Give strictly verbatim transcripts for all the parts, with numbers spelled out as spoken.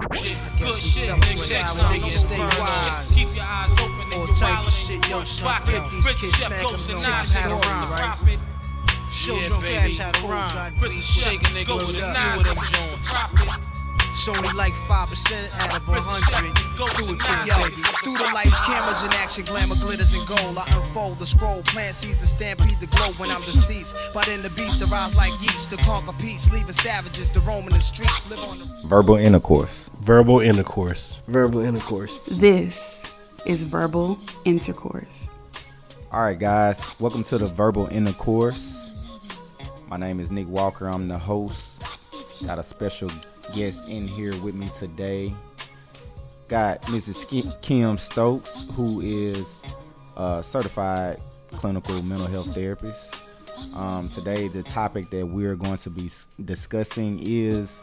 Good shit, big checks on no further. Keep your eyes open and your wallet in your pocket. Prison chef goes and nine stores to profit. Shows your cash how to rhyme. Prison chef goes and nine stores to profit. It's only like five percent out of one hundred. Through, through the lights, cameras in action, glamour glitters and gold. I unfold the scroll, plant seeds to stampede the glow when I'm deceased. But in the beast, to rise like yeast, to conquer peace, leaving savages to roam in the streets. Live on the... Verbal intercourse. Verbal intercourse. Verbal intercourse. This is verbal intercourse. All right, guys. Welcome to the verbal intercourse. My name is Nick Walker. I'm the host. Got a special guest in here with me today. Got Missus Kim Stokes, who is a certified clinical mental health therapist. Um, today, the topic that we're going to be discussing is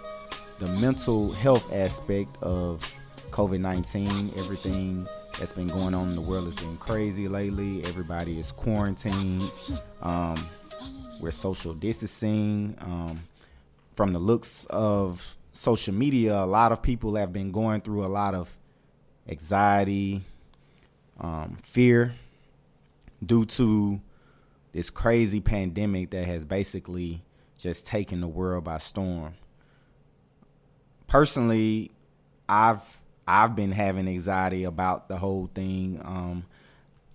the mental health aspect of covid nineteen. Everything that's been going on in the world has been crazy lately. Everybody is quarantined. Um, we're social distancing. Um, from the looks of social media, a lot of people have been going through a lot of anxiety, um, fear due to this crazy pandemic that has basically just taken the world by storm. Personally, I've I've been having anxiety about the whole thing. Um,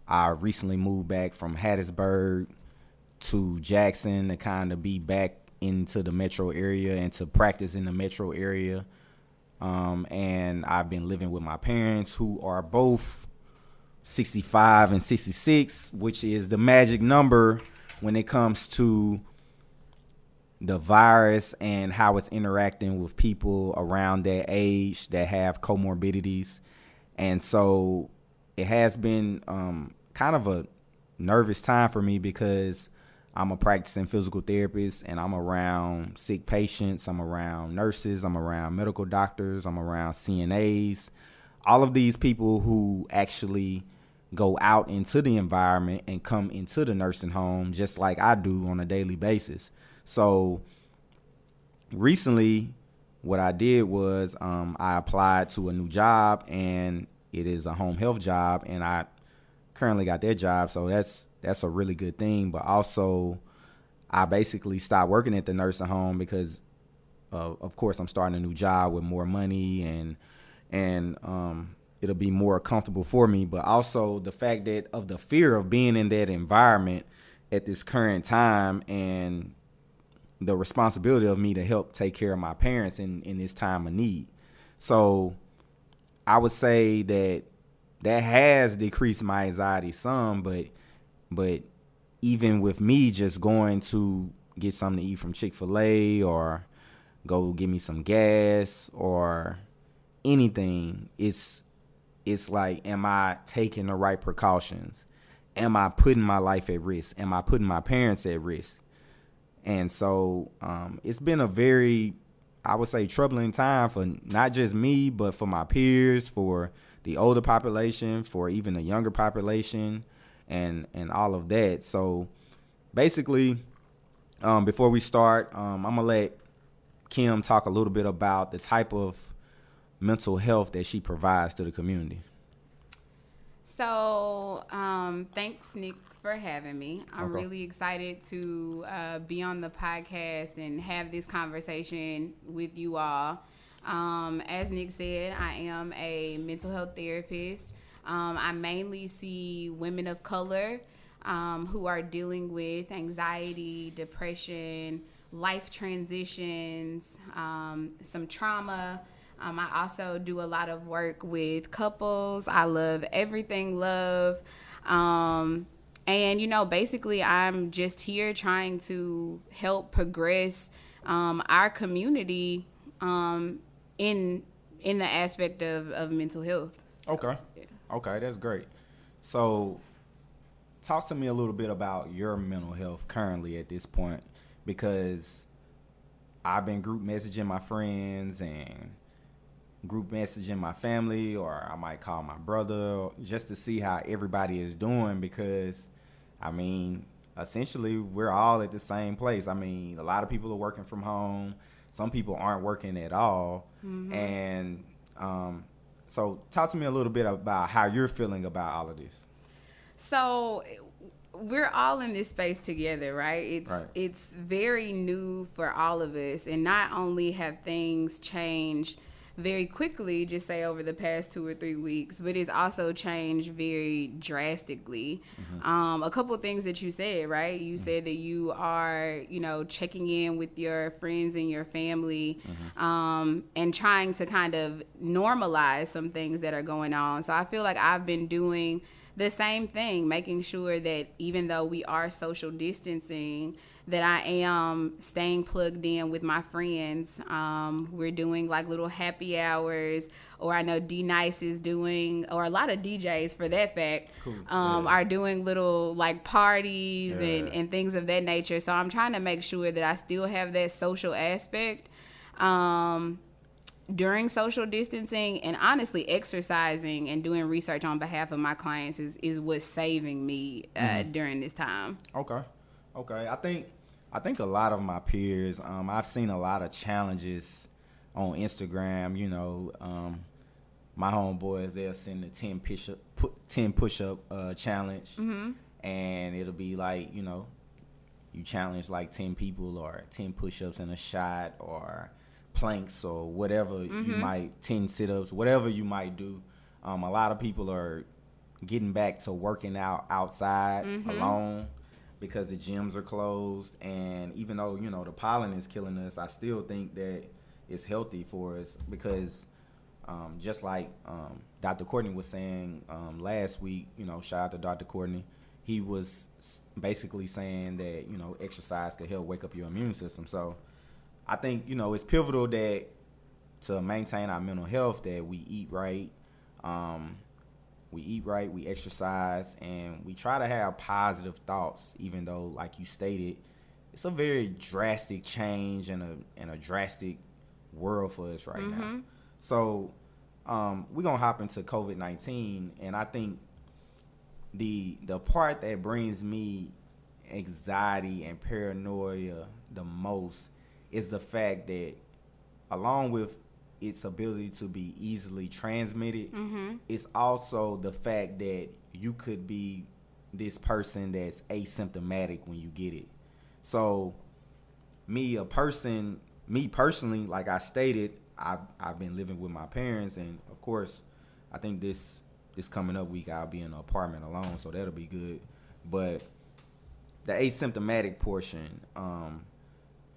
I recently moved back from Hattiesburg to Jackson to kind of be back into the metro area and to practice in the metro area. Um, and I've been living with my parents, who are both sixty-five and sixty-six, which is the magic number when it comes to the virus and how it's interacting with people around that age that have comorbidities. And so it has been um, kind of a nervous time for me because I'm a practicing physical therapist, and I'm around sick patients, I'm around nurses, I'm around medical doctors, I'm around C N As, all of these people who actually go out into the environment and come into the nursing home just like I do on a daily basis. So recently what I did was um, I applied to a new job, and it is a home health job, and I currently got that job, so that's That's a really good thing. But also, I basically stopped working at the nursing home because, uh, of course, I'm starting a new job with more money, and and um, it'll be more comfortable for me. But also the fact that of the fear of being in that environment at this current time, and the responsibility of me to help take care of my parents in, in this time of need. So I would say that that has decreased my anxiety some, but But even with me just going to get something to eat from Chick-fil-A or go get me some gas or anything, it's it's like, am I taking the right precautions? Am I putting my life at risk? Am I putting my parents at risk? And so um, it's been a very, I would say, troubling time for not just me, but for my peers, for the older population, for even the younger population. And and all of that. So basically, um, before we start, um, I'm going to let Kim talk a little bit about the type of mental health that she provides to the community. So um, thanks, Nick, for having me. I'm okay. really excited to uh, be on the podcast and have this conversation with you all. Um, as Nick said, I am a mental health therapist. Um, I mainly see women of color um, who are dealing with anxiety, depression, life transitions, um, some trauma. Um, I also do a lot of work with couples. I love everything love. Um, and, you know, basically I'm just here trying to help progress um, our community um, in in the aspect of, of mental health. So, okay. Yeah. Okay, that's great. So talk to me a little bit about your mental health currently at this point, because I've been group messaging my friends and group messaging my family, or I might call my brother just to see how everybody is doing, because, I mean, essentially we're all at the same place. I mean, a lot of people are working from home. Some people aren't working at all. Mm-hmm. And Um, so talk to me a little bit about how you're feeling about all of this. So we're all in this space together, right? It's right. It's very new for all of us. And not only have things changed very quickly, just say over the past two or three weeks, but it's also changed very drastically. Mm-hmm. Um, a couple of things that you said, right? You mm-hmm. said that you are, you know, checking in with your friends and your family mm-hmm. um, and trying to kind of normalize some things that are going on. So I feel like I've been doing the same thing, making sure that even though we are social distancing, that I am staying plugged in with my friends. Um, we're doing like little happy hours, or I know D-Nice is doing, or a lot of D Js for that fact, cool. um, yeah. are doing little like parties yeah. and, and things of that nature. So I'm trying to make sure that I still have that social aspect Um during social distancing, and honestly exercising and doing research on behalf of my clients is, is what's saving me uh, mm-hmm. during this time. Okay. Okay. I think, I think a lot of my peers, um, I've seen a lot of challenges on Instagram, you know, um, my homeboys, they'll send the ten push-up uh, challenge mm-hmm. and it'll be like, you know, you challenge like ten people or ten push-ups in a shot, or planks, or whatever mm-hmm. you might, ten sit-ups, whatever you might do. Um, a lot of people are getting back to working out outside mm-hmm. alone because the gyms are closed. And even though, you know, the pollen is killing us, I still think that it's healthy for us because um, just like um, Doctor Courtney was saying um, last week, you know, shout out to Doctor Courtney, he was basically saying that, you know, exercise could help wake up your immune system. So I think, you know, it's pivotal that to maintain our mental health that we eat right, um, we eat right, we exercise, and we try to have positive thoughts, even though, like you stated, it's a very drastic change and a, and a drastic world for us right mm-hmm. now. So um, we're going to hop into COVID nineteen, and I think the the part that brings me anxiety and paranoia the most is the fact that, along with its ability to be easily transmitted, mm-hmm. it's also the fact that you could be this person that's asymptomatic when you get it. So, me, a person, me personally, like I stated, I've, I've been living with my parents, and of course, I think this this coming up week I'll be in an apartment alone, so that'll be good. But the asymptomatic portion, um,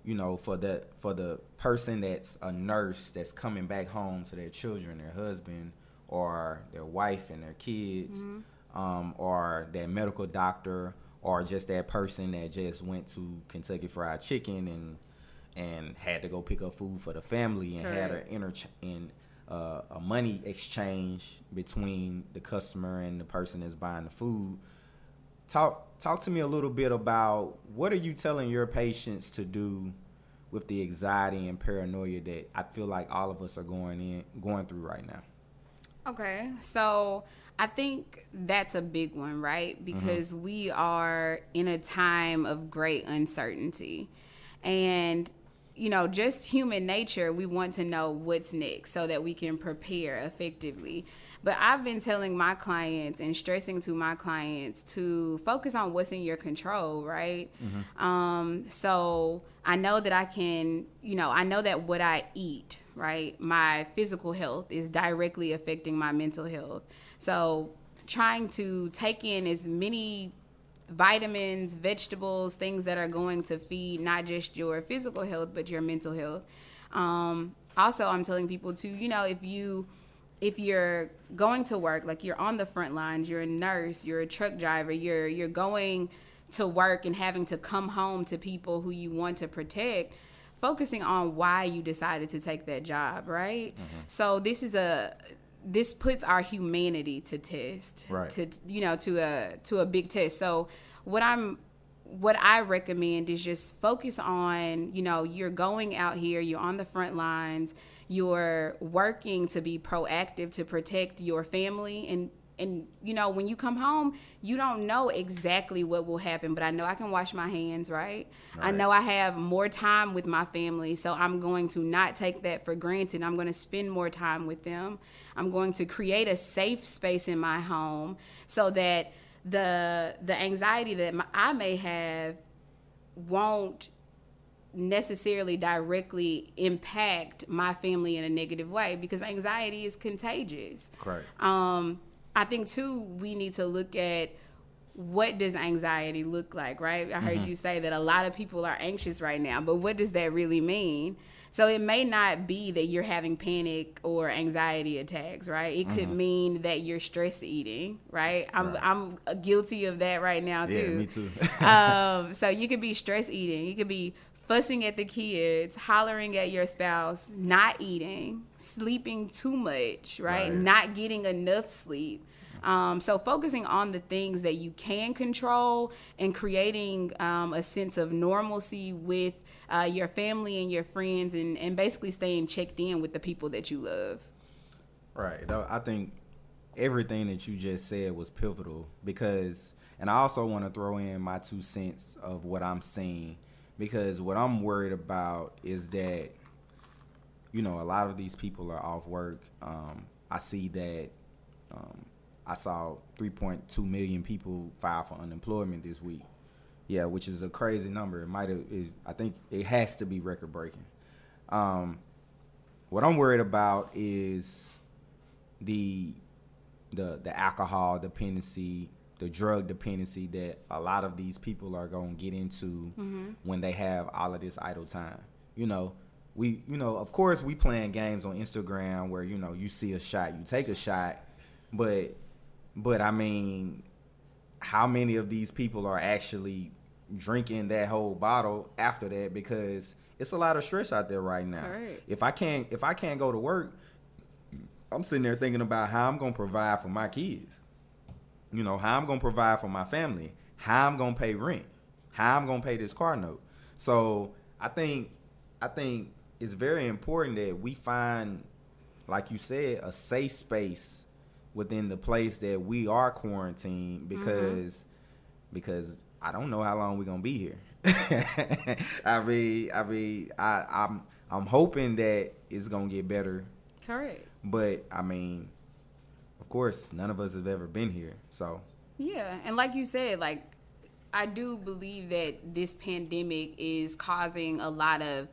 you know, for the for the person that's a nurse that's coming back home to their children, their husband, or their wife and their kids, mm-hmm. um, or that medical doctor, or just that person that just went to Kentucky Fried Chicken and and had to go pick up food for the family and Correct. had an interch- in, uh, a money exchange between the customer and the person that's buying the food. Talk talk to me a little bit about what are you telling your patients to do with the anxiety and paranoia that I feel like all of us are going in going through right now. Okay, so I think that's a big one, right? Because mm-hmm. we are in a time of great uncertainty, and you know, just human nature, we want to know what's next so that we can prepare effectively. But I've been telling my clients and stressing to my clients to focus on what's in your control, right? Mm-hmm. Um, so I know that I can, you know, I know that what I eat, right, my physical health is directly affecting my mental health. So trying to take in as many vitamins, vegetables, things that are going to feed not just your physical health, but your mental health. Um, also, I'm telling people to, you know, if you, if you're going to work, like you're on the front lines, you're a nurse, you're a truck driver, you're you're going to work and having to come home to people who you want to protect, focusing on why you decided to take that job, right? Mm-hmm. So this is a This puts our humanity to test, right. to you know, to a to a big test. So what I'm, what I recommend is just focus on, you know, you're going out here, you're on the front lines, you're working to be proactive to protect your family and And, you know, when you come home, you don't know exactly what will happen. But I know I can wash my hands, right? All right. I know I have more time with my family. So I'm going to not take that for granted. I'm going to spend more time with them. I'm going to create a safe space in my home so that the the anxiety that my, I may have won't necessarily directly impact my family in a negative way, because anxiety is contagious. Right. Um, I think, too, we need to look at what does anxiety look like, right? I heard mm-hmm. you say that a lot of people are anxious right now, but what does that really mean? So it may not be that you're having panic or anxiety attacks, right? It could mm-hmm. mean that you're stress eating, right? I'm right. I'm guilty of that right now, too. Yeah, me too. um, so you could be stress eating. You could be fussing at the kids, hollering at your spouse, not eating, sleeping too much, right? right. Not getting enough sleep. Um, so focusing on the things that you can control and creating um, a sense of normalcy with uh, your family and your friends, and, and basically staying checked in with the people that you love. Right. I think everything that you just said was pivotal, because, and I also want to throw in my two cents of what I'm seeing. Because what I'm worried about is that, you know, a lot of these people are off work. Um, I see that um, I saw three point two million people file for unemployment this week. Yeah, which is a crazy number. It might have. I think it has to be record breaking. Um, what I'm worried about is the the the alcohol dependency, the drug dependency that a lot of these people are going to get into mm-hmm. when they have all of this idle time. You know, we, you know, of course we playing games on Instagram where, you know, you see a shot, you take a shot, but, but I mean, how many of these people are actually drinking that whole bottle after that? Because it's a lot of stress out there right now. Right. If I can't, if I can't go to work, I'm sitting there thinking about how I'm going to provide for my kids. You know, how I'm going to provide for my family, how I'm going to pay rent, how I'm going to pay this car note. So I think I think it's very important that we find, like you said, a safe space within the place that we are quarantined, because mm-hmm. because I don't know how long we're going to be here. I mean, I mean, I, I'm, I'm hoping that it's going to get better. Correct. But, I mean... Of course, none of us have ever been here, so. Yeah, and like you said, like, I do believe that this pandemic is causing a lot of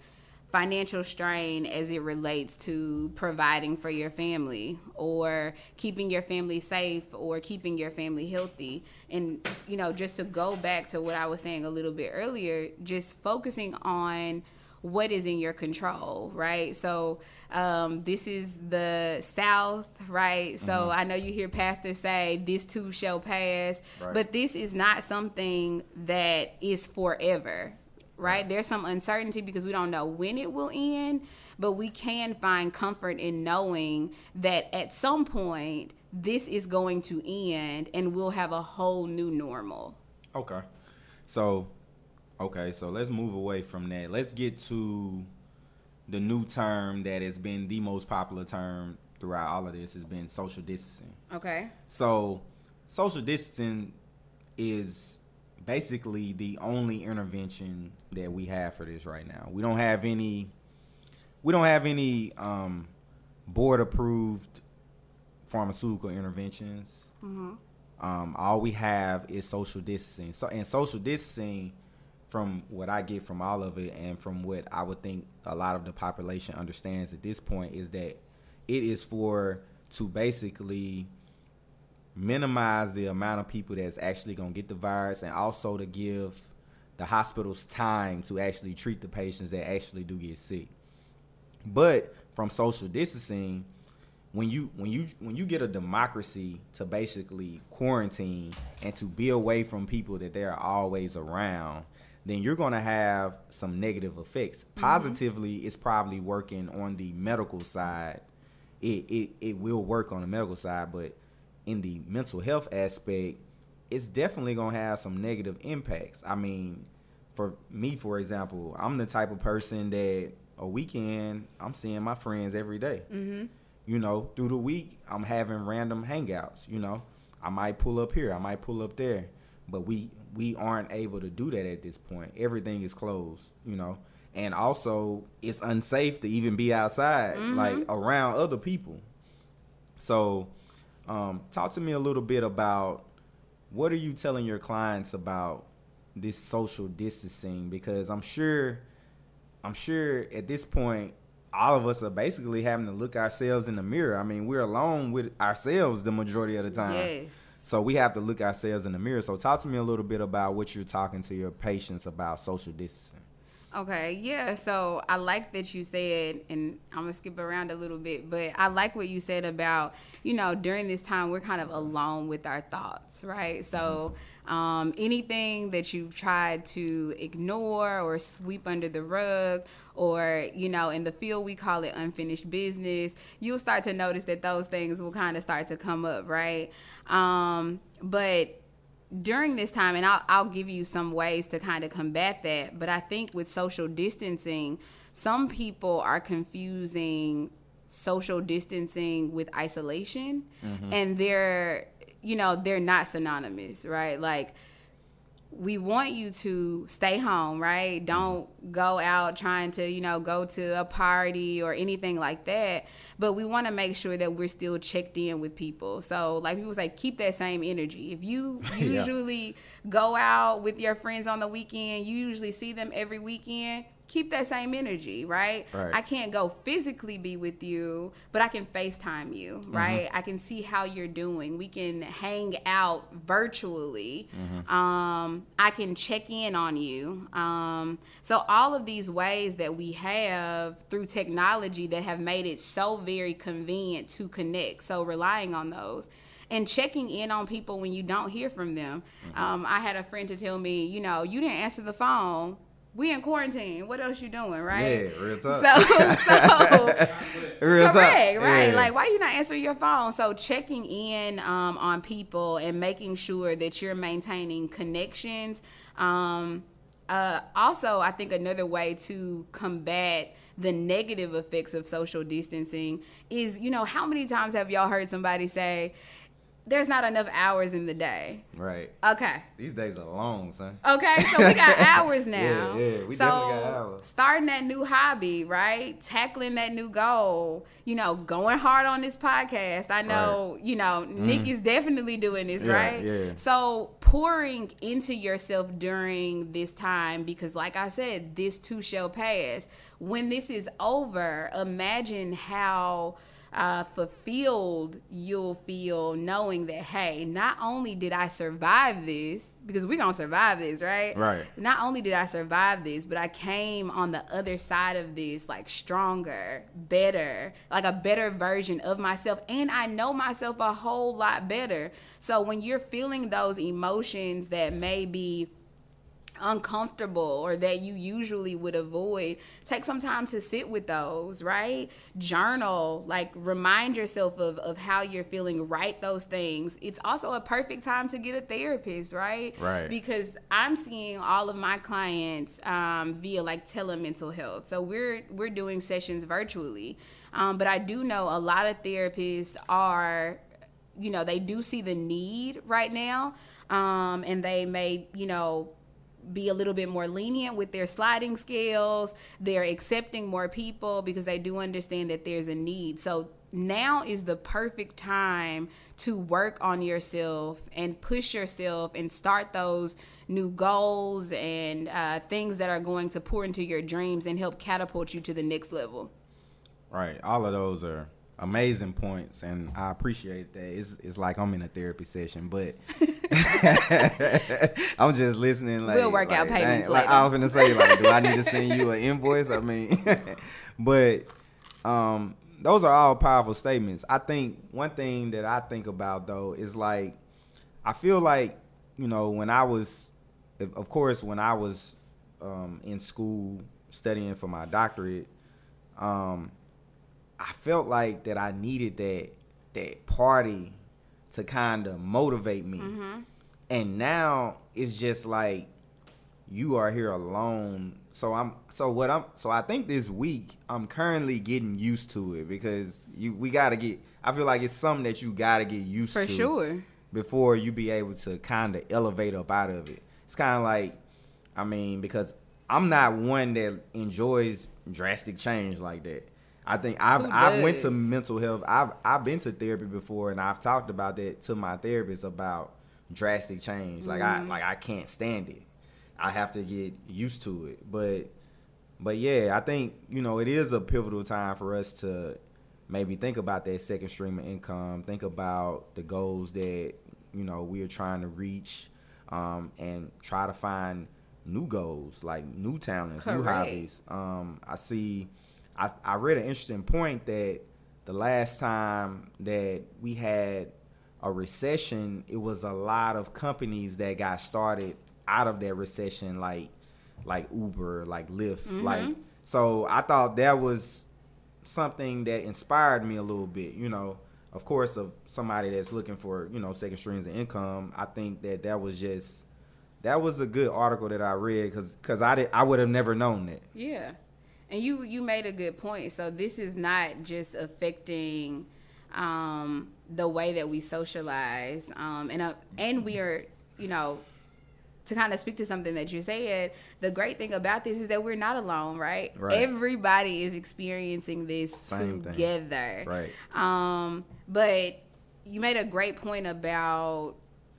financial strain as it relates to providing for your family or keeping your family safe or keeping your family healthy. And, you know, just to go back to what I was saying a little bit earlier, just focusing on what is in your control, right? So um, this is the South, right? So mm-hmm. I know you hear pastors say, this too shall pass, right. But this is not something that is forever, right? right? There's some uncertainty because we don't know when it will end, but we can find comfort in knowing that at some point, this is going to end and we'll have a whole new normal. Okay, so... Okay, so let's move away from that. Let's get to the new term that has been the most popular term throughout all of this, has been social distancing. Okay. So social distancing is basically the only intervention that we have for this right now. We don't have any we don't have any um, board approved pharmaceutical interventions. Mm-hmm. Um, all we have is social distancing. So and social distancing, from what I get from all of it and from what I would think a lot of the population understands at this point, is that it is for to basically minimize the amount of people that's actually going to get the virus, and also to give the hospitals time to actually treat the patients that actually do get sick. But from social distancing, when you when you when you get a democracy to basically quarantine and to be away from people that they are always around, then you're going to have some negative effects. Positively, mm-hmm. it's probably working on the medical side. It, it it will work on the medical side, but in the mental health aspect, it's definitely going to have some negative impacts. I mean, for me, for example, I'm the type of person that a weekend, I'm seeing my friends every day. Mm-hmm. You know, through the week, I'm having random hangouts, you know. I might pull up here, I might pull up there, but we we aren't able to do that at this point. Everything is closed, you know, and also it's unsafe to even be outside, mm-hmm. like around other people. So, um, talk to me a little bit about what are you telling your clients about this social distancing? Because I'm sure, I'm sure at this point, all of us are basically having to look ourselves in the mirror. I mean, we're alone with ourselves the majority of the time. Yes. So we have to look ourselves in the mirror. So talk to me a little bit about what you're talking to your patients about social distancing. Okay, yeah, so I like that you said, and I'm going to skip around a little bit, but I like what you said about, you know, during this time, we're kind of alone with our thoughts, right? So um, anything that you've tried to ignore or sweep under the rug, or, you know, in the field, we call it unfinished business, you'll start to notice that those things will kind of start to come up, right? Um, but during this time, and I'll, I'll give you some ways to kind of combat that, but I think with social distancing, some people are confusing social distancing with isolation, mm-hmm. and they're, you know, they're not synonymous, right? Like, we want you to stay home, right? Don't go out trying to, you know, go to a party or anything like that. But we want to make sure that we're still checked in with people. So, like people say, keep that same energy. If you usually yeah. go out with your friends on the weekend, you usually see them every weekend, keep that same energy, right? right? I can't go physically be with you, but I can FaceTime you, right? Mm-hmm. I can see how you're doing. We can hang out virtually. Mm-hmm. Um, I can check in on you. Um, so all of these ways that we have through technology that have made it so very convenient to connect, so relying on those. And checking in on people when you don't hear from them. Mm-hmm. Um, I had a friend to tell me, you know, you didn't answer the phone. We in quarantine. What else you doing, right? Yeah, real tough. So, so real correct, tough. Right? Yeah. Like, why you not answering your phone? So checking in um, on people and making sure that you're maintaining connections. Um, uh, also, I think another way to combat the negative effects of social distancing is, you know, how many times have y'all heard somebody say, there's not enough hours in the day. Right. Okay. These days are long, son. Okay, so we got hours now. Yeah, yeah, we so definitely got hours. Starting that new hobby, right? Tackling that new goal. You know, going hard on this podcast. I know, right. you know, mm-hmm. Nick is definitely doing this, yeah, right? Yeah. So pouring into yourself during this time, because like I said, this too shall pass. When this is over, imagine how Uh, fulfilled you'll feel knowing that, hey, not only did I survive this, because we're gonna survive this, right? Right. Not only did I survive this, but I came on the other side of this like stronger, better, like a better version of myself, and I know myself a whole lot better. So when you're feeling those emotions that may be uncomfortable or that you usually would avoid, take some time to sit with those, right? Journal, like remind yourself of, of how you're feeling, write those things. It's also a perfect time to get a therapist, right? Right. Because I'm seeing all of my clients um, via like telemental health. So we're, we're doing sessions virtually. Um, but I do know a lot of therapists are, you know, they do see the need right now. Um, and they may, you know, be a little bit more lenient with their sliding scales. They're accepting more people because they do understand that there's a need. So now is the perfect time to work on yourself and push yourself and start those new goals and uh, things that are going to pour into your dreams and help catapult you to the next level. Right. All of those are amazing points, and I appreciate that. It's it's like I'm in a therapy session, but I'm just listening. Like, we'll work like, out payments later. Like, I was gonna say, like, do I need to send you an invoice? I mean, but um, those are all powerful statements. I think one thing that I think about though is like, I feel like, you know, when I was, of course, when I was um, in school studying for my doctorate, um. I felt like that I needed that that party to kind of motivate me. Mm-hmm. And now it's just like you are here alone. So I'm so what I'm so I think this week I'm currently getting used to it because you we gotta get I feel like it's something that you gotta get used to. For sure. before you be able to kind of elevate up out of it. It's kind of like, I mean, because I'm not one that enjoys drastic change like that. I think I've I've went to mental health. I've I've been to therapy before, and I've talked about that to my therapist about drastic change. Mm-hmm. Like I like I can't stand it. I have to get used to it. But but yeah, I think, you know, it is a pivotal time for us to maybe think about that second stream of income. Think about the goals that, you know, we're trying to reach, um, and try to find new goals, like new talents, Correct. new hobbies. Um, I see. I, I read an interesting point that the last time that we had a recession, it was a lot of companies that got started out of that recession, like like Uber, like Lyft, mm-hmm. like. So I thought that was something that inspired me a little bit. You know, of course, of somebody that's looking for, you know, second streams of income. I think that that was just that was a good article that I read, because because I did I would have never known that. Yeah. And you, you made a good point. So this is not just affecting um, the way that we socialize. Um, and uh, and we are, you know, to kind of speak to something that you said, the great thing about this is that we're not alone, right? Right. Everybody is experiencing this Same together. Thing. Right. Um, but you made a great point about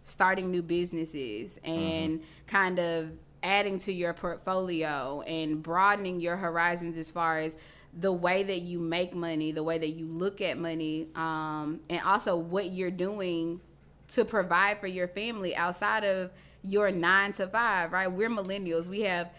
starting new businesses and mm-hmm. kind of adding to your portfolio and broadening your horizons as far as the way that you make money, the way that you look at money, um, and also what you're doing to provide for your family outside of your nine to five, right? We're millennials. We have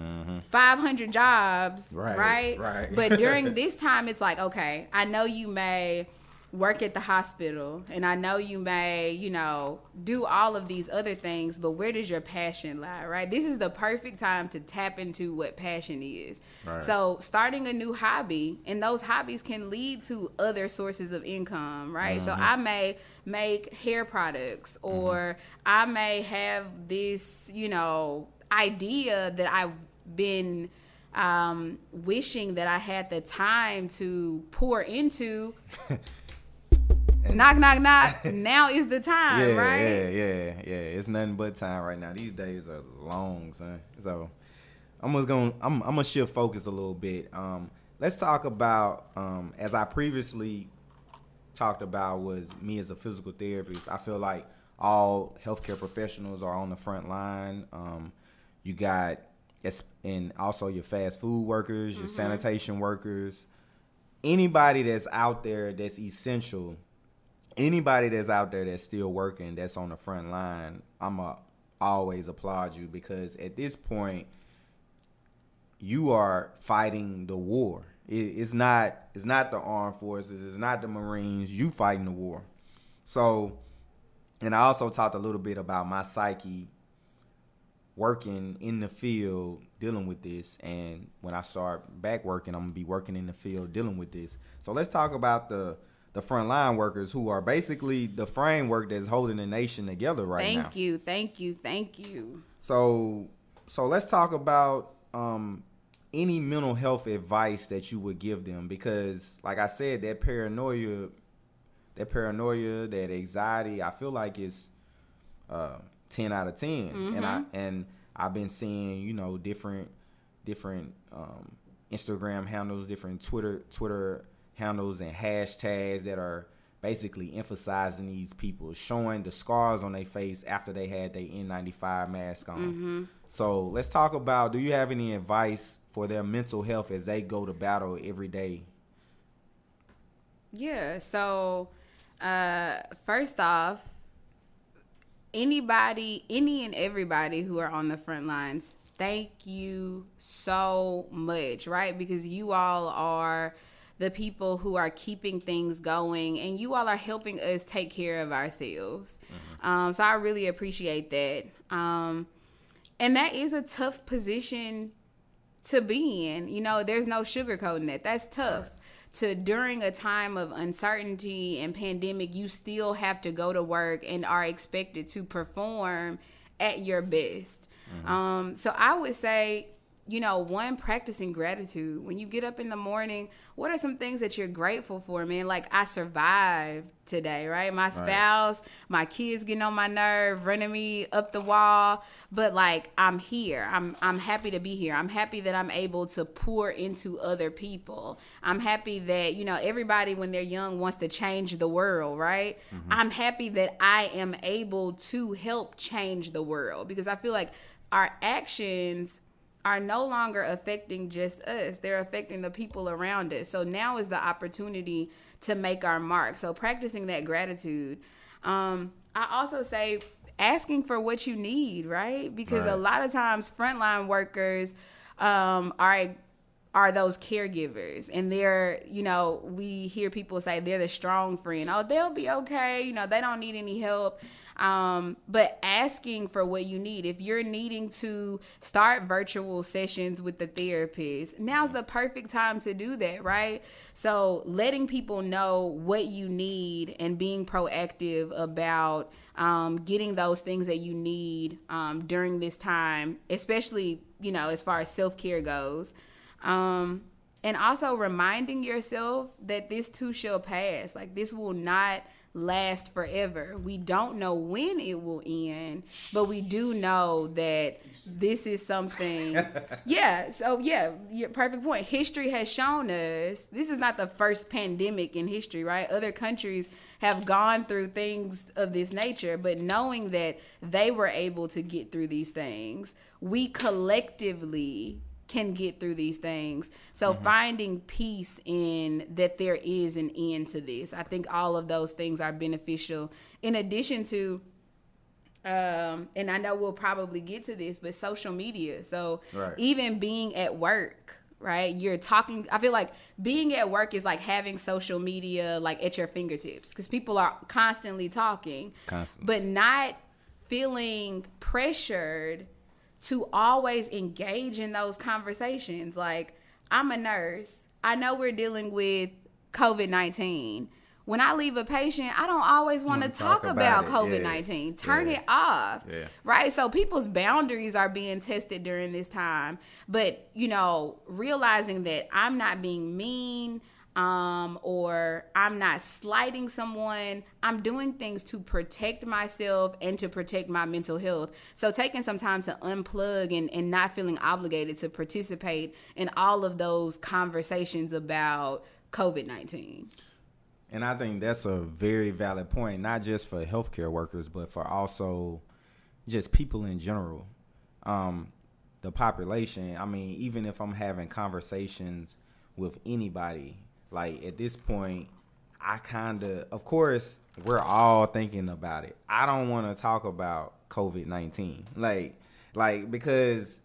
mm-hmm. five hundred jobs, right? Right. right. But during this time, it's like, okay, I know you may work at the hospital, and I know you may, you know, do all of these other things, but where does your passion lie, right? This is the perfect time to tap into what passion is. Right. So starting a new hobby, and those hobbies can lead to other sources of income, right? Mm-hmm. So I may make hair products, or mm-hmm. I may have this, you know, idea that I've been um, wishing that I had the time to pour into. Knock, knock, knock. Now is the time, yeah, right? Yeah, yeah, yeah. It's nothing but time right now. These days are long, son. So I'm just gonna I'm, I'm gonna shift focus a little bit. Um, let's talk about um, as I previously talked about, was me as a physical therapist. I feel like all healthcare professionals are on the front line. Um, you got and also your fast food workers, your mm-hmm. sanitation workers, anybody that's out there that's essential. Anybody that's out there that's still working, that's on the front line, I'm a always applaud you, because at this point, you are fighting the war. It, it's not it's not the armed forces, it's not the Marines. You fighting the war. So, and I also talked a little bit about my psyche working in the field, dealing with this, and when I start back working, I'm gonna be working in the field dealing with this. So let's talk about the. The frontline workers, who are basically the framework that's holding the nation together right thank now. Thank you, thank you, thank you. So, so let's talk about um, any mental health advice that you would give them, because, like I said, that paranoia, that paranoia, that anxiety, I feel like it's uh, ten out of ten, mm-hmm. and I and I've been seeing, you know, different different um, Instagram handles, different Twitter Twitter. handles and hashtags that are basically emphasizing these people, showing the scars on their face after they had their N ninety-five mask on. Mm-hmm. So let's talk about, do you have any advice for their mental health as they go to battle every day? Yeah, so uh, first off, anybody, any and everybody who are on the front lines, thank you so much, right? Because you all are the people who are keeping things going, and you all are helping us take care of ourselves. Mm-hmm. Um, so I really appreciate that. Um, and that is a tough position to be in. You know, there's no sugarcoating that. That's tough. Right. To during a time of uncertainty and pandemic, you still have to go to work and are expected to perform at your best. Mm-hmm. Um, so I would say you know, one, practicing gratitude. When you get up in the morning, what are some things that you're grateful for, man? Like, I survived today, right? My spouse, right. my kids getting on my nerve, running me up the wall. But, like, I'm here. I'm I'm happy to be here. I'm happy that I'm able to pour into other people. I'm happy that, you know, everybody when they're young wants to change the world, right? Mm-hmm. I'm happy that I am able to help change the world, because I feel like our actions are no longer affecting just us. They're affecting the people around us. So now is the opportunity to make our mark. So practicing that gratitude. Um, I also say asking for what you need, right? Because right. a lot of times frontline workers um, are are those caregivers. And they're, you know, we hear people say they're the strong friend. Oh, they'll be okay. You know, they don't need any help. Um, but asking for what you need. If you're needing to start virtual sessions with the therapist, now's the perfect time to do that, right? So letting people know what you need and being proactive about um, getting those things that you need um, during this time, especially, you know, as far as self-care goes. Um, and also reminding yourself that this too shall pass. Like, this will not last forever. We don't know when it will end, but we do know that this is something. yeah. So yeah, yeah, perfect point. History has shown us this is not the first pandemic in history, right? Other countries have gone through things of this nature, but knowing that they were able to get through these things, we collectively can get through these things. So mm-hmm. finding peace in that there is an end to this. I think all of those things are beneficial. In addition to, um, and I know we'll probably get to this, but social media. So right. even being at work, right? You're talking, I feel like being at work is like having social media like at your fingertips, because people are constantly talking, constantly. But not feeling pressured to always engage in those conversations. Like, I'm a nurse. I know we're dealing with covid nineteen. When I leave a patient, I don't always want to talk, talk about, about covid nineteen. Yeah. Turn yeah. it off, yeah. right? So people's boundaries are being tested during this time. But, you know, realizing that I'm not being mean, Um, or I'm not slighting someone. I'm doing things to protect myself and to protect my mental health. So taking some time to unplug and, and not feeling obligated to participate in all of those conversations about covid nineteen. And I think that's a very valid point, not just for healthcare workers, but for also just people in general. Um, the population, I mean, even if I'm having conversations with anybody, like, at this point, I kind of, of course, we're all thinking about it. I don't want to talk about covid nineteen. Like, like because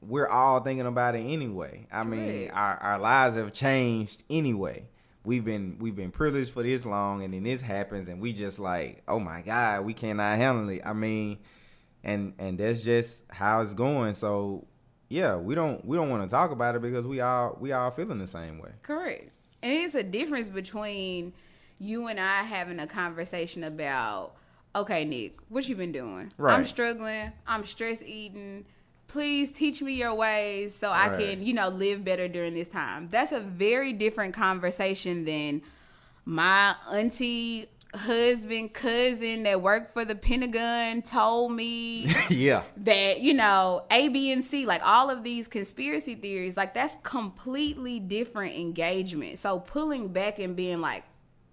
we're all thinking about it anyway. I mean, our, our lives have changed anyway. We've been we've been privileged for this long, and then this happens, and we just like, oh, my God, we cannot handle it. I mean, and and that's just how it's going. So yeah, we don't we don't want to talk about it because we all we all feeling the same way. Correct. And it's a difference between you and I having a conversation about, okay, Nick, what you been doing? Right. I'm struggling. I'm stress eating. Please teach me your ways so right. I can, you know, live better during this time. That's a very different conversation than my auntie, husband, cousin that worked for the Pentagon told me yeah. that, you know, A, B, and C, like all of these conspiracy theories, like that's completely different engagement. So pulling back and being like,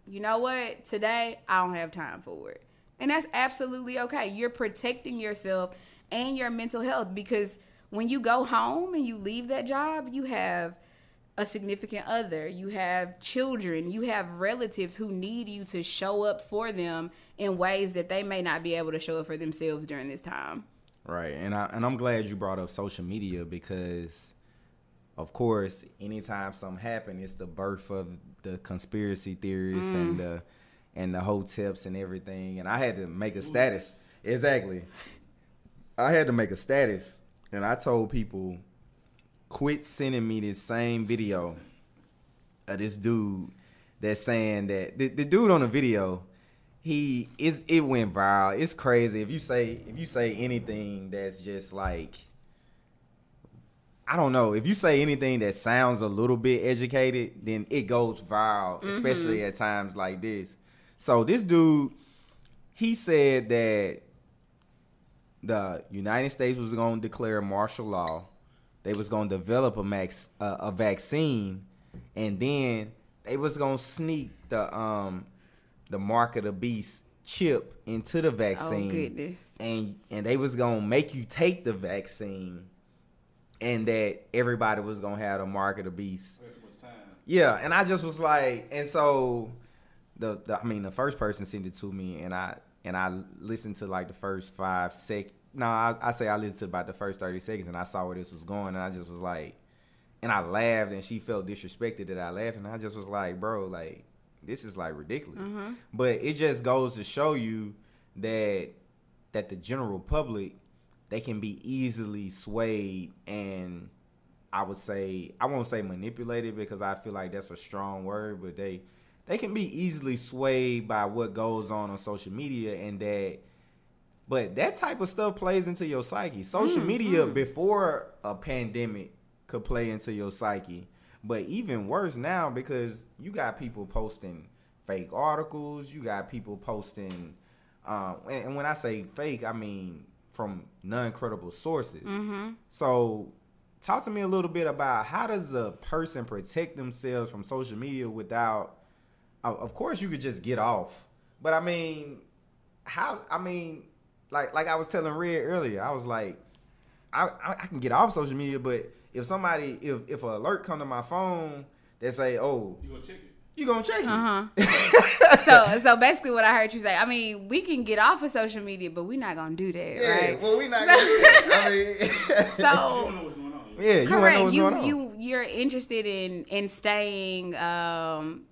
you know what, today I don't have time for it. And that's absolutely okay. You're protecting yourself and your mental health, because when you go home and you leave that job, you have a significant other, you have children, you have relatives who need you to show up for them in ways that they may not be able to show up for themselves during this time. Right. And, I, and I'm glad you brought up social media, because, of course, anytime something happens, it's the birth of the conspiracy theories mm. and the and the whole tips and everything. And I had to make a status. Exactly. I had to make a status, and I told people, quit sending me this same video of this dude that's saying that the, the dude on the video, he is it went viral. It's crazy. If you say if you say anything that's just like I don't know. If you say anything that sounds a little bit educated, then it goes viral, mm-hmm. especially at times like this. So this dude, he said that the United States was going to declare martial law. They was going to develop a max uh, a vaccine, and then they was going to sneak the um the mark of the beast chip into the vaccine. Oh, goodness. And and they was going to make you take the vaccine, and that everybody was going to have the mark of the beast. It was time. Yeah, and I just was like, and so the, the I mean the first person sent it to me, and I and I listened to like the first five seconds. No, I, I say I listened to about the first thirty seconds, and I saw where this was going, and I just was like, and I laughed, and she felt disrespected that I laughed, and I just was like, bro, like, this is like ridiculous. Mm-hmm. But it just goes to show you that that the general public, they can be easily swayed and I would say, I won't say manipulated because I feel like that's a strong word, but they, they can be easily swayed by what goes on on social media and that. But that type of stuff plays into your psyche. Social mm, media mm. before a pandemic could play into your psyche. But even worse now because you got people posting fake articles. You got people posting, um, and, and when I say fake, I mean from non-credible sources. Mm-hmm. So talk to me a little bit about how does a person protect themselves from social media without, of course you could just get off. But I mean, how, I mean... Like like I was telling Red earlier, I was like, I, I I can get off social media, but if somebody, if if an alert come to my phone that say, oh. You gonna check it. You gonna check uh-huh. it. Uh-huh. so so basically what I heard you say, I mean, we can get off of social media, but we're not gonna do that, yeah, right? Yeah, well, we're not gonna do that. I mean. So. You don't know what's going on. Yeah, you correct. Don't know what's you, going on. You, you're interested in, in staying... Um,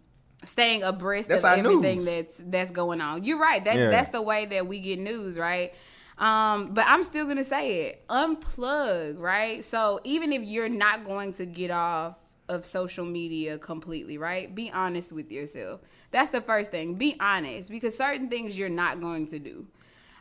Staying abreast that's of everything news. that's that's going on. You're right. That yeah. that's the way that we get news, right? Um, but I'm still gonna say it. Unplug, right? So even if you're not going to get off of social media completely, right? Be honest with yourself. That's the first thing. Be honest because certain things you're not going to do.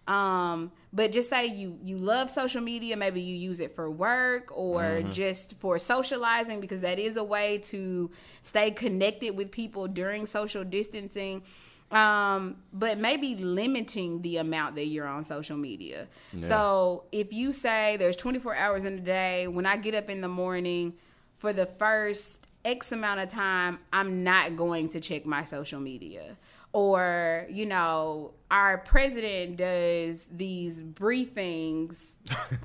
Um, but just say you, you love social media. Maybe you use it for work or mm-hmm. just for socializing because that is a way to stay connected with people during social distancing. Um, but maybe limiting the amount that you're on social media. Yeah. So if you say there's twenty-four hours in a day, when I get up in the morning for the first X amount of time, I'm not going to check my social media. Or, you know, our president does these briefings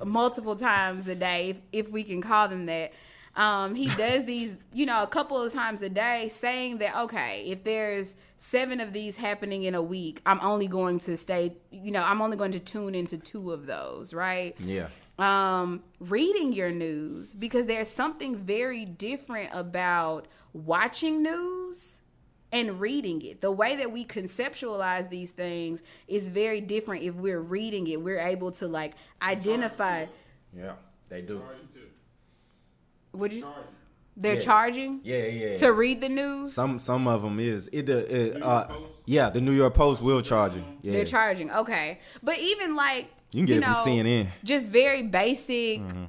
multiple times a day, if, if we can call them that. Um, he does these, you know, a couple of times a day saying that, okay, if there's seven of these happening in a week, I'm only going to stay, you know, I'm only going to tune into two of those, right? Yeah. Um, reading your news, because there's something very different about watching news and reading it. The way that we conceptualize these things is very different. If we're reading it, we're able to like identify. Yeah, they do. What do you? They're yeah. charging. Yeah, yeah. To read the news. Some some of them is it the uh, uh, yeah the New York Post will charge you. Yeah. They're charging. Okay, but even like you can get you know, it from C N N. Just very basic. Mm-hmm.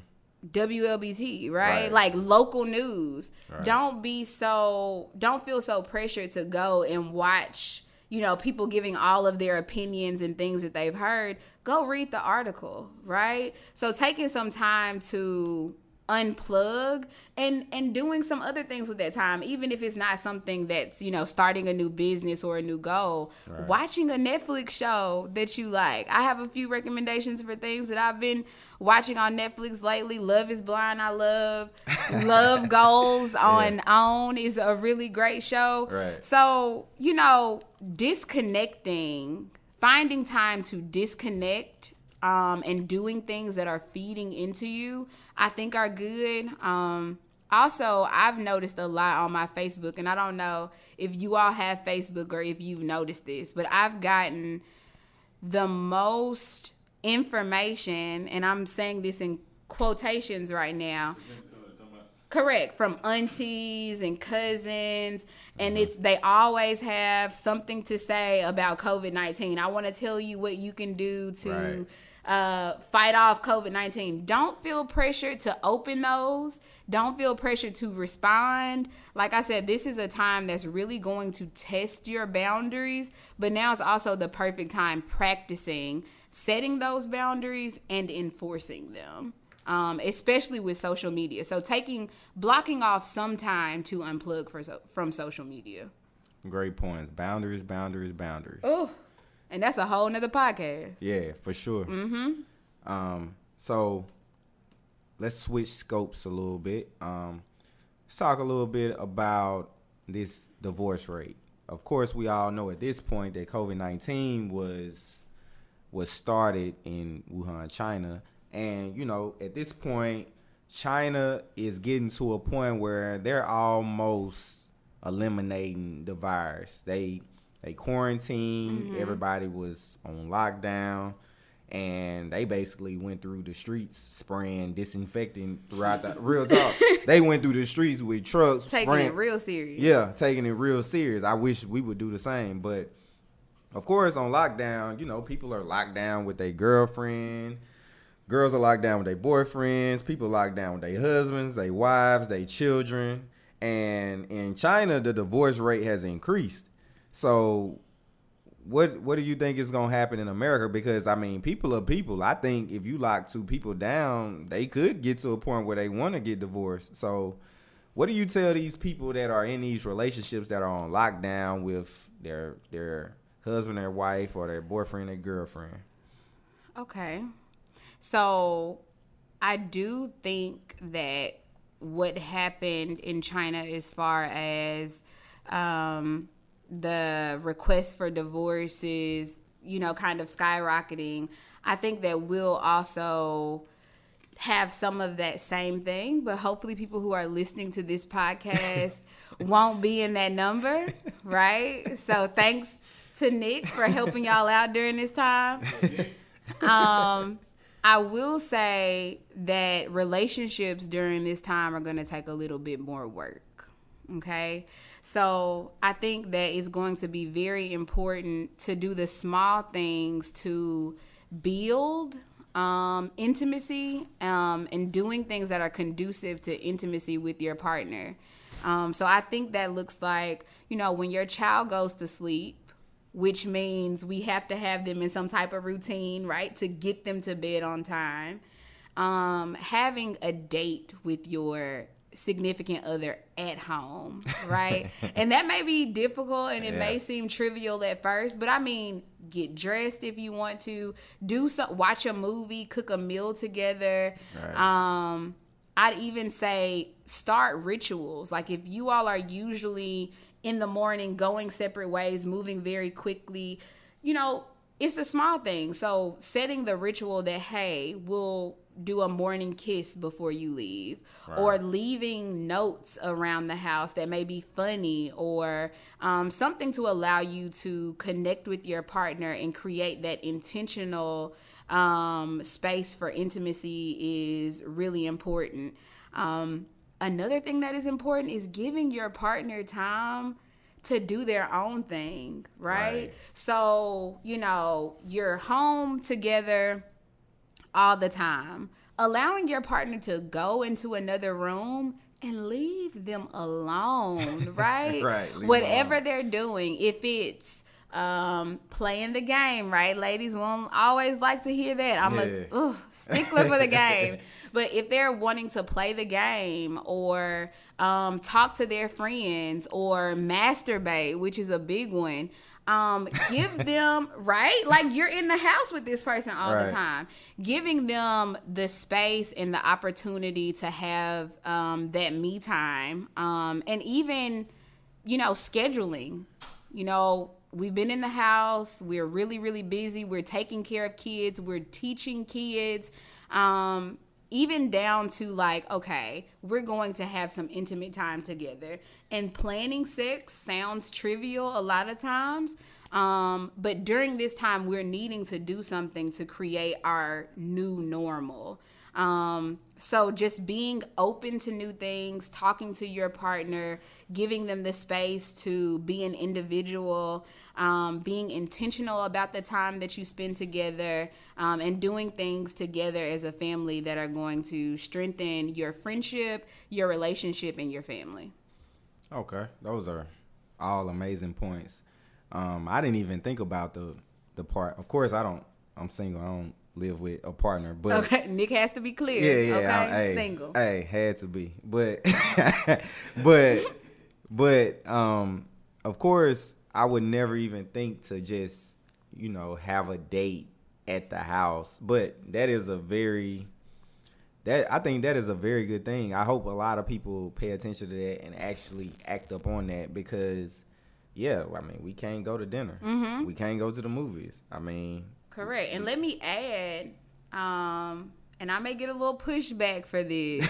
W L B T, right? right? Like local news. Right. Don't be so, don't feel so pressured to go and watch, you know, people giving all of their opinions and things that they've heard. Go read the article, right? So taking some time to unplug and, and doing some other things with that time, even if it's not something that's, you know, starting a new business or a new goal, right. Watching a Netflix show that you like. I have a few recommendations for things that I've been watching on Netflix lately. Love is Blind, I love. Love Goals on yeah. OWN is a really great show. Right. So, you know, disconnecting, finding time to disconnect Um, and doing things that are feeding into you, I think are good. Um, also, I've noticed a lot on my Facebook, and I don't know if you all have Facebook or if you've noticed this, but I've gotten the most information, and I'm saying this in quotations right now, correct, from aunties and cousins, and mm-hmm. it's they always have something to say about COVID nineteen. I want to tell you what you can do to... Right. uh, fight off COVID nineteen. Don't feel pressured to open those. Don't feel pressured to respond. Like I said, this is a time that's really going to test your boundaries, but now is also the perfect time practicing setting those boundaries and enforcing them, um, especially with social media. So taking blocking off some time to unplug for, from social media. Great points. Boundaries, boundaries, boundaries. Oh, and that's a whole nother podcast. Yeah, for sure. Mm-hmm. Um, so let's switch scopes a little bit. Um, let's talk a little bit about this divorce rate. Of course, we all know at this point that COVID nineteen was was started in Wuhan, China. And, you know, at this point, China is getting to a point where they're almost eliminating the virus. They they quarantined. Mm-hmm. Everybody was on lockdown. And they basically went through the streets spraying disinfectant throughout the real talk. They went through the streets with trucks. Taking spraying. It real serious. Yeah, taking it real serious. I wish we would do the same. But, of course, on lockdown, you know, people are locked down with their girlfriend. Girls are locked down with their boyfriends. People locked down with their husbands, their wives, their children. And in China, the divorce rate has increased. So What what do you think is going to happen in America? Because, I mean, people are people. I think if you lock two people down, they could get to a point where they want to get divorced. So what do you tell these people that are in these relationships that are on lockdown with their their husband, their wife, or their boyfriend, their girlfriend? Okay. So I do think that what happened in China as far as um, – the request for divorces, you know, kind of skyrocketing, I think that we'll also have some of that same thing, but hopefully people who are listening to this podcast won't be in that number, right? So thanks to Nick for helping y'all out during this time. Um, I will say that relationships during this time are going to take a little bit more work. Okay, so I think that it's going to be very important to do the small things to build um, intimacy um, and doing things that are conducive to intimacy with your partner. Um, so I think that looks like, you know, when your child goes to sleep, which means we have to have them in some type of routine, right, to get them to bed on time. Um, having a date with your significant other at home, right? And that may be difficult and it yeah. may seem trivial at first, but I mean, get dressed if you want to, do some, watch a movie, cook a meal together. Right. Um, I'd even say start rituals. Like if you all are usually in the morning going separate ways, moving very quickly, you know, it's the small thing. So setting the ritual that, hey, we'll do a morning kiss before you leave, right, or leaving notes around the house that may be funny or um, something to allow you to connect with your partner and create that intentional um, space for intimacy is really important. Um, another thing that is important is giving your partner time to do their own thing, right? right? So, you know, you're home together all the time. Allowing your partner to go into another room and leave them alone, right? right. Whatever they're doing, if it's um, playing the game, right? Ladies won't always like to hear that. I'm yeah. a ugh, stickler for the game. But if they're wanting to play the game or um, talk to their friends or masturbate, which is a big one, um, give them, right? Like you're in the house with this person all right. the time. Giving them the space and the opportunity to have um, that me time um, and even, you know, scheduling, you know, we've been in the house. We're really, really busy. We're taking care of kids. We're teaching kids. Um, even down to like, okay, we're going to have some intimate time together. And planning sex sounds trivial a lot of times. Um, but during this time, we're needing to do something to create our new normal. Um, so just being open to new things, talking to your partner, giving them the space to be an individual, um, being intentional about the time that you spend together, um, and doing things together as a family that are going to strengthen your friendship, your relationship, and your family. Okay. Those are all amazing points. Um, I didn't even think about the, the part. Of course, I don't, I'm single. I don't live with a partner, but okay. Nick has to be clear. Yeah, yeah. Okay. I, hey, single. Hey, had to be, but, but, but, um, of course I would never even think to just, you know, have a date at the house, but that is a very, that I think that is a very good thing. I hope a lot of people pay attention to that and actually act up on that, because yeah, I mean, we can't go to dinner. Mm-hmm. We can't go to the movies. I mean, correct. And let me add, um, and I may get a little pushback for this,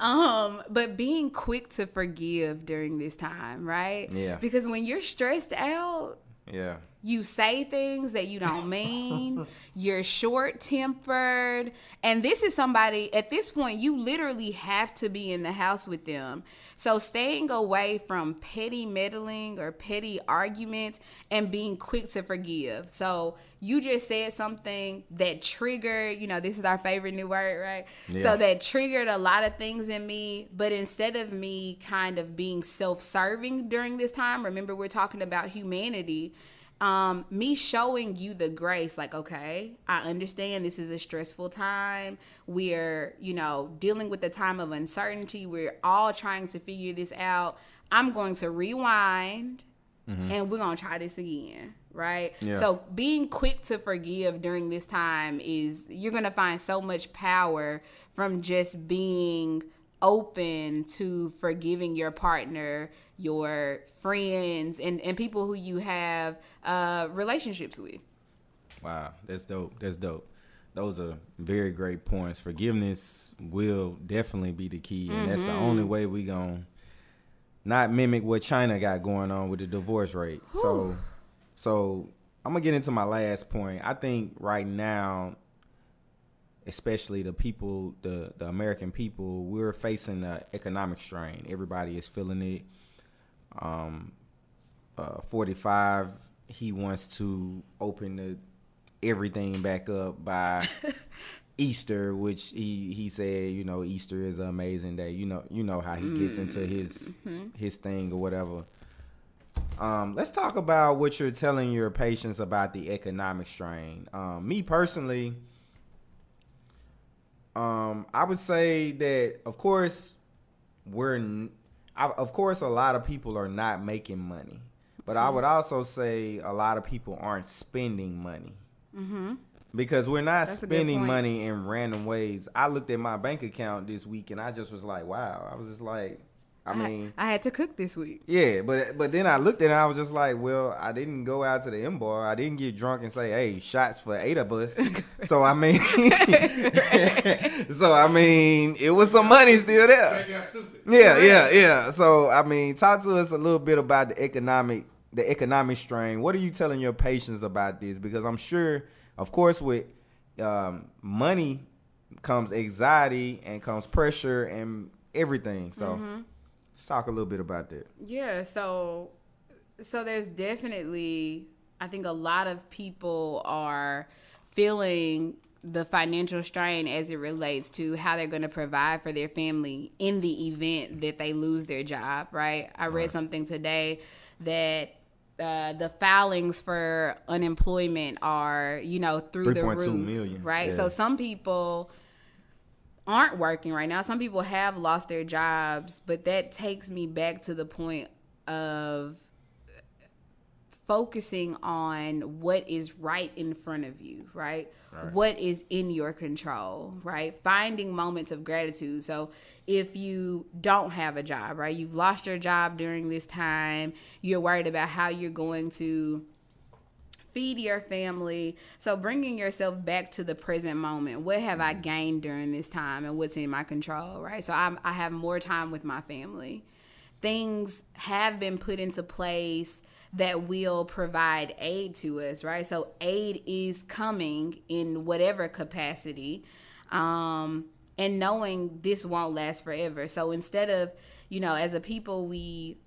um, but being quick to forgive during this time, right? Yeah. Because when you're stressed out, yeah, you say things that you don't mean. You're short-tempered. And this is somebody, at this point, you literally have to be in the house with them. So staying away from petty meddling or petty arguments and being quick to forgive. So you just said something that triggered, you know, this is our favorite new word, right? Yeah. So that triggered a lot of things in me. But instead of me kind of being self-serving during this time, remember we're talking about humanity, Um, me showing you the grace, like, okay, I understand this is a stressful time. We're, you know, dealing with a time of uncertainty. We're all trying to figure this out. I'm going to rewind, mm-hmm. and we're going to try this again, right? Yeah. So being quick to forgive during this time is, you're going to find so much power from just being open to forgiving your partner, your friends, and, and people who you have uh, relationships with. Wow, that's dope. That's dope. Those are very great points. Forgiveness will definitely be the key, and mm-hmm. that's the only way we gonna not mimic what China got going on with the divorce rate. Whew. So, so I'm gonna get into my last point. I think right now, especially the people, the, the American people, we're facing an economic strain. Everybody is feeling it. Um, uh, forty-five, he wants to open the, everything back up by Easter, which he, he said, you know, Easter is an amazing day. You know, you know how he gets mm. into his mm-hmm. his thing or whatever. Um, let's talk about what you're telling your patients about the economic strain. Um, me personally, Um, I would say that, of course, we're, n- I, of course, a lot of people are not making money, but mm-hmm. I would also say a lot of people aren't spending money, mm-hmm. because we're not That's spending money in random ways. I looked at my bank account this week and I just was like, wow. I was just like, I, I mean, I had to cook this week. Yeah. But, but then I looked at it and I was just like, well, I didn't go out to the M bar. I didn't get drunk and say, hey, shots for eight of us. So, I mean, so, I mean, it was some money still there. Yeah, yeah, yeah. So, I mean, talk to us a little bit about the economic, the economic strain. What are you telling your patients about this? Because I'm sure, of course, with um, money comes anxiety and comes pressure and everything. So mm-hmm. let's talk a little bit about that. Yeah. So, so there's definitely, I think a lot of people are feeling the financial strain as it relates to how they're going to provide for their family in the event that they lose their job, right? I read right. something today that uh, the filings for unemployment are, you know, through the roof, three point two million. Right? Yeah. So some people aren't working right now. Some people have lost their jobs, but that takes me back to the point of focusing on what is right in front of you, right? right? What is in your control, right? Finding moments of gratitude. So if you don't have a job, right? You've lost your job during this time. You're worried about how you're going to feed your family. So bringing yourself back to the present moment. What have I gained during this time and what's in my control, right? So I'm, I have more time with my family. Things have been put into place that will provide aid to us, right? So aid is coming in whatever capacity. um, and knowing this won't last forever. So instead of, you know, as a people, we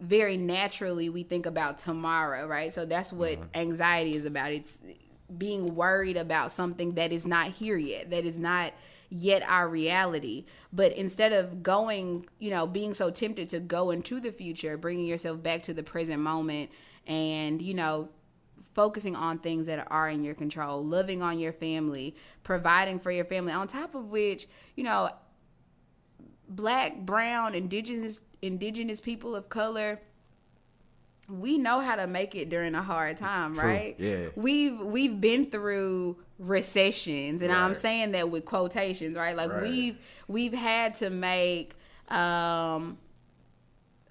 very naturally, we think about tomorrow, right? So that's what mm-hmm. anxiety is about. It's being worried about something that is not here yet, that is not yet our reality. But instead of going, you know, being so tempted to go into the future, bringing yourself back to the present moment and, you know, focusing on things that are in your control, loving on your family, providing for your family, on top of which, you know, Black, brown, indigenous, indigenous people of color, we know how to make it during a hard time, True. Right? Yeah. We've we've been through recessions, and right. I'm saying that with quotations, right? Like right. we've we've had to make um,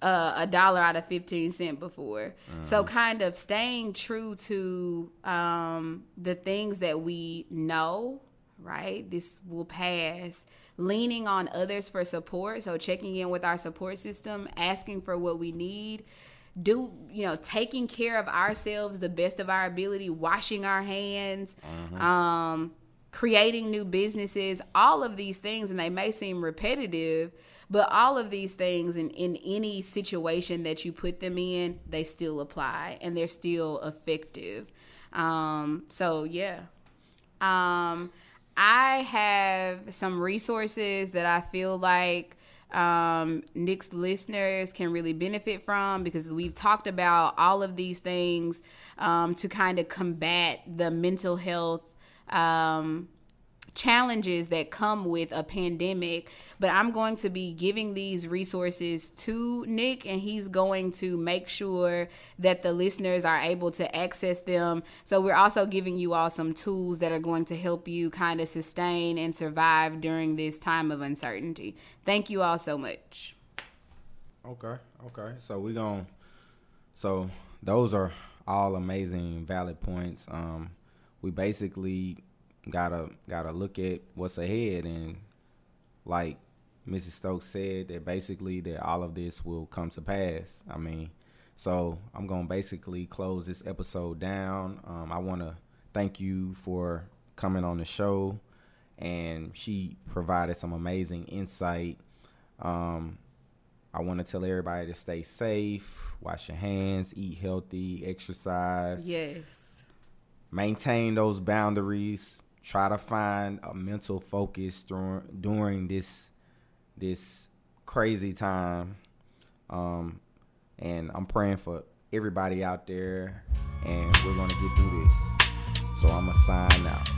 a, a dollar out of fifteen cents before. Uh-huh. So kind of staying true to um, the things that we know, right? This will pass. Leaning on others for support, so checking in with our support system, asking for what we need, do you know, taking care of ourselves the best of our ability, washing our hands, mm-hmm. um, creating new businesses, all of these things, and they may seem repetitive, but all of these things in, in any situation that you put them in, they still apply and they're still effective. Um, so, yeah. Um, I have some resources that I feel like um, Nick's listeners can really benefit from, because we've talked about all of these things um, to kind of combat the mental health um, challenges that come with a pandemic. But I'm going to be giving these resources to Nick, and he's going to make sure that the listeners are able to access them. So we're also giving you all some tools that are going to help you kind of sustain and survive during this time of uncertainty. Thank you all so much. Okay. Okay. So we're going, so those are all amazing, valid points. Um, we basically Gotta gotta look at what's ahead, and like Missus Stokes said, that basically that all of this will come to pass. I mean, so I'm gonna basically close this episode down. Um, I wanna thank you for coming on the show, and she provided some amazing insight. Um, I wanna tell everybody to stay safe, wash your hands, eat healthy, exercise. Yes. Maintain those boundaries. Try to find a mental focus through, during this this crazy time. Um, and I'm praying for everybody out there, and we're going to get through this. So I'm going to sign out.